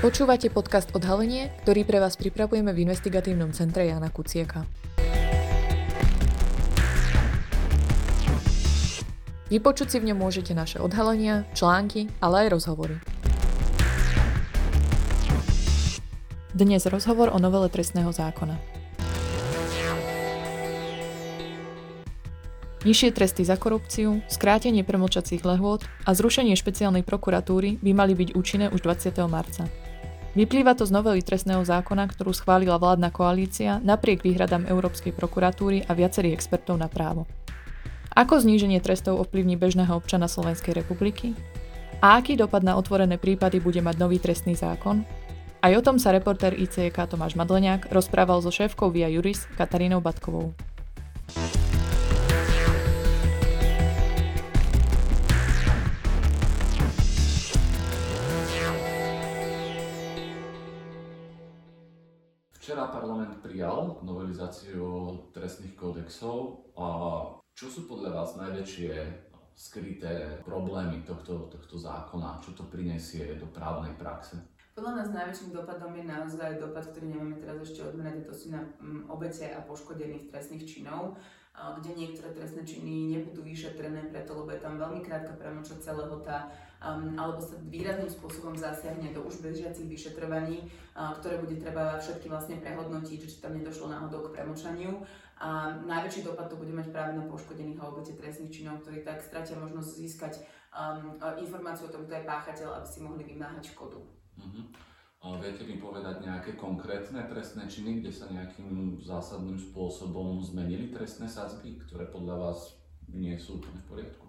Počúvate podcast Odhalenie, ktorý pre vás pripravujeme v Investigatívnom centre Jána Kuciaka. Vypočuť si v ňom môžete naše odhalenia, články, ale aj rozhovory. Dnes rozhovor o novele trestného zákona. Nižšie tresty za korupciu, skrátenie premlčacích lehôd a zrušenie špeciálnej prokuratúry by mali byť účinné už 20. marca. Vyplýva to z novely trestného zákona, ktorú schválila vládna koalícia napriek výhradám Európskej prokuratúry a viacerých expertov na právo. Ako zníženie trestov ovplyvní bežného občana Slovenskej republiky? A aký dopad na otvorené prípady bude mať nový trestný zákon? Aj o tom sa reportér ICJK Tomáš Madleňák rozprával so šéfkou Via Iuris Katarínou Batkovou. Včera parlament prijal novelizáciu trestných kódexov. A čo sú podľa vás najväčšie skryté problémy tohto zákona? Čo to prinesie do právnej praxe? Podľa nás najväčším dopadom je naozaj dopad, ktorý nemáme teraz ešte odmerať, to sú na obete a poškodených trestných činov, kde niektoré trestné činy nebudú vyšetrené preto, lebo je tam veľmi krátka premlčacia lehota, alebo sa výrazným spôsobom zasiahne do už bežiacich vyšetrovaní, ktoré bude treba všetky vlastne prehodnotiť, či tam nedošlo náhodou k premlčaniu. A najväčší dopad to bude mať práve na poškodených a obete trestných činov, ktorí tak stratia možnosť získať informáciu o tom, kto je páchateľ, aby si mohli vymáhať škodu. Viete mi povedať nejaké konkrétne trestné činy, kde sa nejakým zásadným spôsobom zmenili trestné sadzby, ktoré podľa vás nie sú úplne v poriadku?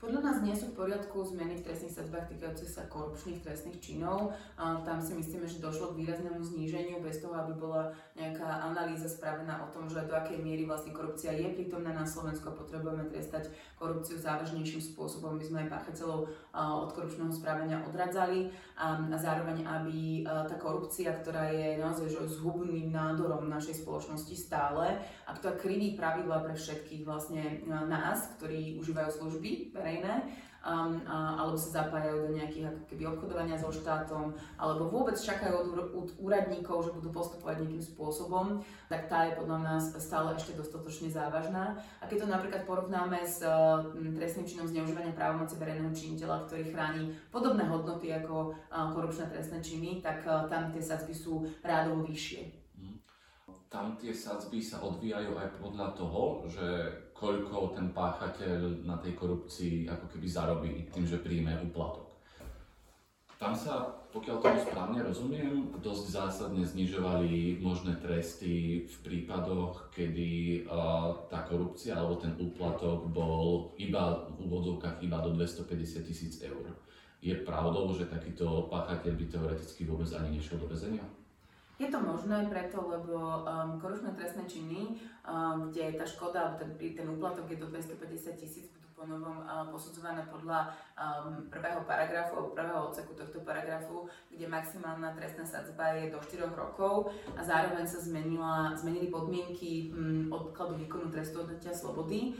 Podľa nás nie sú v poriadku zmeny v trestných sadzbách týkajúcich sa korupčných trestných činov. Tam si myslíme, že došlo k výraznému zníženiu bez toho, aby bola nejaká analýza spravená o tom, že do akej miery vlastne korupcia je prítomná na Slovensku a potrebujeme trestať korupciu závažnejším spôsobom, aby sme aj páchateľov od korupčného správania odradzali a zároveň, aby tá korupcia, ktorá je naozaj zhubným nádorom našej spoločnosti stále a ktorá kriví pravidlá pre všetkých vlastne nás, ktorí užívajú služby alebo sa zapájajú do nejakých ako keby obchodovania so štátom, alebo vôbec čakajú od úradníkov, že budú postupovať nejakým spôsobom, tak tá je podľa nás stále ešte dostatočne závažná. A keď to napríklad porovnáme s trestným činom zneužívania právomoci verejného činiteľa, ktorý chráni podobné hodnoty ako korupčné trestné činy, tak tam tie sadzby sú rádovo vyššie. Tam tie sadzby sa odvíjajú aj podľa toho, že koľko ten páchateľ na tej korupcii ako keby zarobí tým, že príjme úplatok. Tam sa, pokiaľ tomu správne rozumiem, dosť zásadne znižovali možné tresty v prípadoch, kedy tá korupcia alebo ten úplatok bol iba v úvodzovkách iba do 250 000 eur. Je pravdou, že takýto páchateľ by teoreticky vôbec ani nešiel do väzenia? Je to možné preto, lebo korupčné trestné činy, kde tá škoda, alebo ten úplatok je do 250 000, budú ponovom posudzované podľa prvého paragrafu alebo prvého odseku tohto paragrafu, kde maximálna trestná sadzba je do 4 rokov a zároveň sa zmenili podmienky odkladu výkonu trestu odňatia slobody,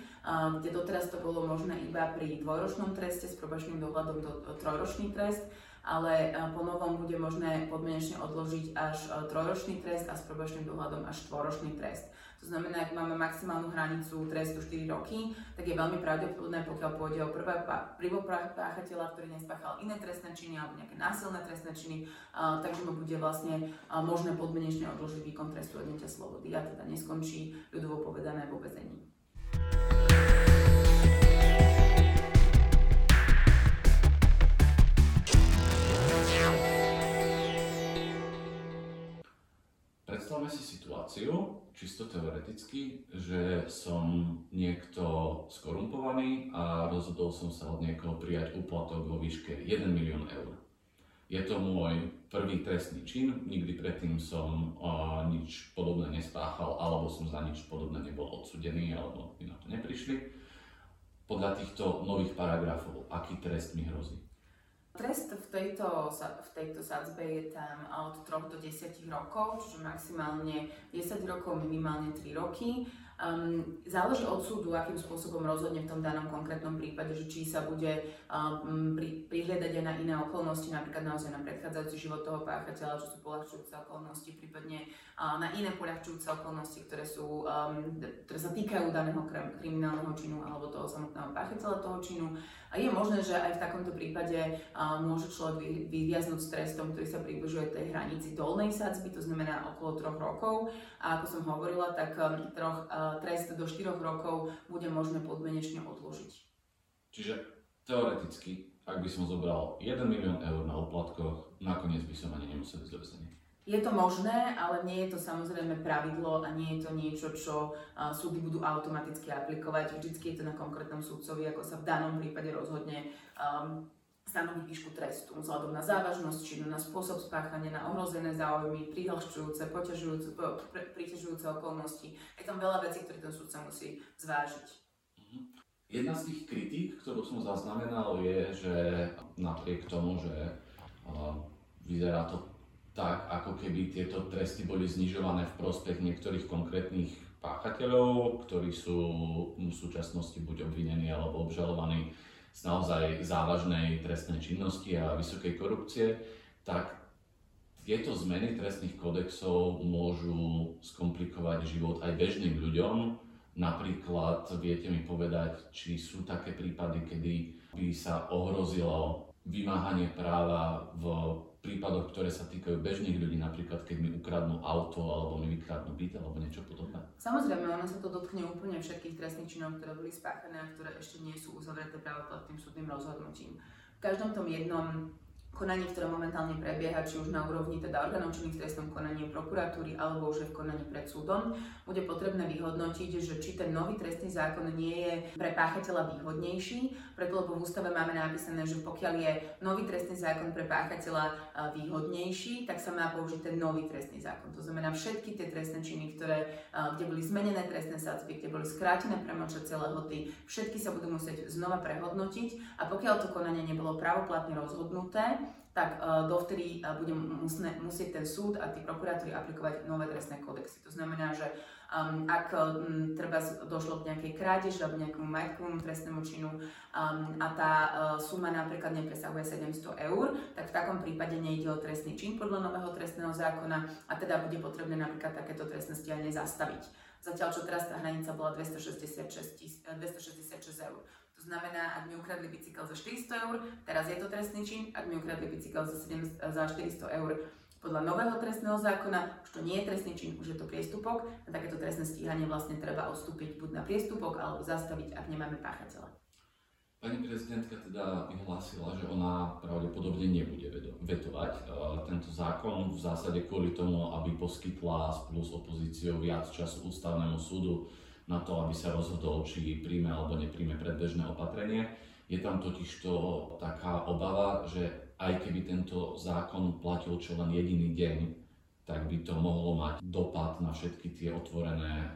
kde doteraz to bolo možné iba pri 2-ročnom treste s probačným dohľadom do 3-ročný trest, ale ponovom bude možné podmienečne odložiť až 3-ročný trest a s probačným dohľadom až 4-ročný trest. To znamená, ak máme maximálnu hranicu trestu 4 roky, tak je veľmi pravdepodobné, pokiaľ pôjde o prvopáchateľa, ktorý nespáchal iné trestné činy alebo nejaké násilné trestné činy, takže mu bude vlastne možné podmienečne odložiť výkon trestu odňatia slobody a teda neskončí ľudovo povedané vo väzení. Predstavme si situáciu, čisto teoreticky, že som niekto skorumpovaný a rozhodol som sa od niekoho prijať úplatok vo výške 1 milión eur. Je to môj prvý trestný čin, nikdy predtým som nič podobné nespáchal alebo som za nič podobné nebol odsudený alebo by na to neprišli. Podľa týchto nových paragrafov, aký trest mi hrozí? Trest v tejto sadzbe je tam od 3 do 10 rokov, čiže maximálne 10 rokov, minimálne 3 roky. Záleží od súdu, akým spôsobom rozhodne v tom danom konkrétnom prípade, že či sa bude prihliadať aj na iné okolnosti, napríklad naozaj na predchádzajúci život toho páchateľa, čo sú poľahčujúce okolnosti, prípadne na iné poľahčujúce okolnosti, ktoré sa týkajú daného kriminálneho činu alebo toho samotného páchateľa toho činu. A je možné, že aj v takomto prípade môže človek vyviaznuť s trestom, ktorý sa približuje tej hranici dolnej sadzby, to znamená okolo 3 rokov. A ako som hovorila, tak trest do 4 rokov bude možné podmienečne odložiť. Čiže teoreticky, ak by som zobral 1 milión eur na úplatkoch, nakoniec by som ani nemusel ísť do väzenia. Je to možné, ale nie je to samozrejme pravidlo a nie je to niečo, čo súdy budú automaticky aplikovať. Vždycky je to na konkrétnom súdcovi, ako sa v danom prípade rozhodne stanoviť výšku trestu vzhľadom na závažnosť činu, na spôsob spáchania, na ohrozené záujmy, priľahčujúce, priťažujúce okolnosti. Je tam veľa vecí, ktoré ten súdca musí zvážiť. Jedna z tých kritík, ktorú som zaznamenal, je, že napriek tomu, že vyzerá to tak, ako keby tieto tresty boli znižované v prospech niektorých konkrétnych páchateľov, ktorí sú v súčasnosti buď obvinení alebo obžalovaní z naozaj závažnej trestnej činnosti a vysokej korupcie, tak tieto zmeny trestných kodexov môžu skomplikovať život aj bežným ľuďom. Napríklad viete mi povedať, či sú také prípady, kedy by sa ohrozilo vymáhanie práva v prípadoch, ktoré sa týkajú bežných ľudí, napríklad keď mi ukradnú auto, alebo mi vykradnú byt, alebo niečo podobné? Samozrejme, ono sa to dotkne úplne všetkých trestných činov, ktoré boli spáchané a ktoré ešte nie sú uzavreté právoplatným súdnym rozhodnutím. V každom tom jednom konaní, ktoré momentálne prebieha, či už na úrovni teda orgánov činných v trestnom konaní prokuratúry, alebo už aj v konaní pred súdom, bude potrebné vyhodnotiť, že či ten nový trestný zákon nie je pre páchateľa výhodnejší, preto lebo v ústave máme napísané, že pokiaľ je nový trestný zákon pre páchateľa výhodnejší, tak sa má použiť ten nový trestný zákon. To znamená všetky tie trestné činy, kde boli zmenené trestné sadzby, kde boli skrátené premlčacie lehoty, všetky sa budú musieť znova prehodnotiť a pokiaľ to konanie nebolo právoplatne rozhodnuté, tak dovtedy bude musieť ten súd a tí prokurátori aplikovať nové trestné kodexy. To znamená, že ak treba došlo k nejakej krádeži alebo nejakému majetkovému trestnému činu a tá suma napríklad nepresahuje 700 eur, tak v takom prípade nejde o trestný čin podľa nového trestného zákona a teda bude potrebné napríklad takéto trestné stíhanie zastaviť. Zatiaľ, čo teraz tá hranica bola 266 eur. To znamená, ak mi ukradli bicykel za 400 eur, teraz je to trestný čin, ak mi ukradli bicykel za 400 eur podľa nového trestného zákona, už to nie je trestný čin, už je to priestupok a takéto trestné stíhanie vlastne treba odstúpiť buď na priestupok, alebo zastaviť, ak nemáme páchateľa. Pani prezidentka teda vyhlásila, že ona pravdepodobne nebude vetovať tento zákon v zásade kvôli tomu, aby poskytla spolu s opozíciou viac času ústavnému súdu na to, aby sa rozhodol, či príjme alebo nepríjme predbežné opatrenie. Je tam totižto taká obava, že aj keby tento zákon platil čo len jediný deň, tak by to mohlo mať dopad na všetky tie otvorené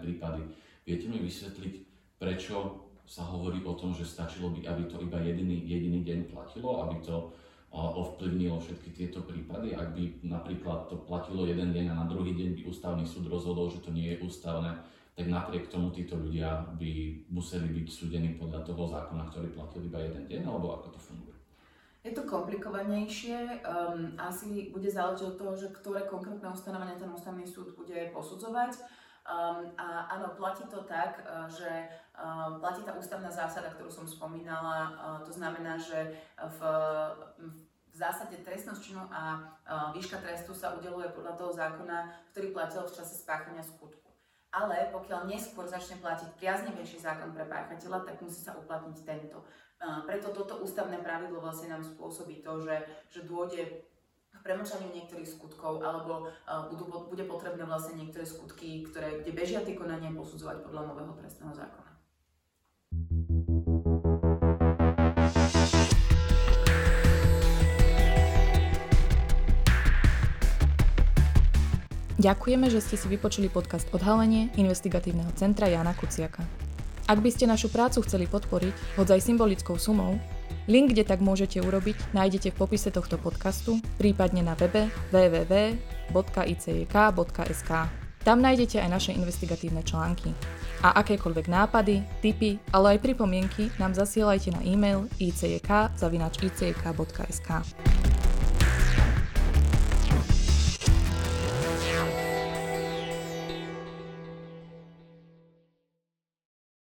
prípady. Viete mi vysvetliť, prečo sa hovorí o tom, že stačilo by, aby to iba jediný deň platilo, aby to ovplyvnilo všetky tieto prípady? Ak by napríklad to platilo jeden deň a na druhý deň by ústavný súd rozhodol, že to nie je ústavné, tak napriek tomu títo ľudia by museli byť súdení podľa toho zákona, ktorý platil iba jeden deň, alebo ako to funguje? Je to komplikovanejšie, asi bude záležiť od toho, že ktoré konkrétne ustanovenia ten ústavný súd bude posudzovať. A áno, platí to tak, že platí tá ústavná zásada, ktorú som spomínala, to znamená, že v zásade trestnosť činu a výška trestu sa udeľuje podľa toho zákona, ktorý platil v čase spáchania skutku. Ale pokiaľ neskôr začne platiť priaznivejší zákon pre páchateľa, tak musí sa uplatniť tento. Preto toto ústavné pravidlo vlastne nám spôsobí to, že dôjde k premlčaniu niektorých skutkov alebo bude potrebné vlastne niektoré skutky, kde bežia tie konania, posudzovať podľa nového trestného zákona. Ďakujeme, že ste si vypočuli podcast Odhalenie Investigatívneho centra Jána Kuciaka. Ak by ste našu prácu chceli podporiť, hoď aj symbolickou sumou, link, kde tak môžete urobiť, nájdete v popise tohto podcastu, prípadne na webe www.icjk.sk. Tam nájdete aj naše investigatívne články. A akékoľvek nápady, tipy, ale aj pripomienky nám zasielajte na e-mail icjk@icjk.sk.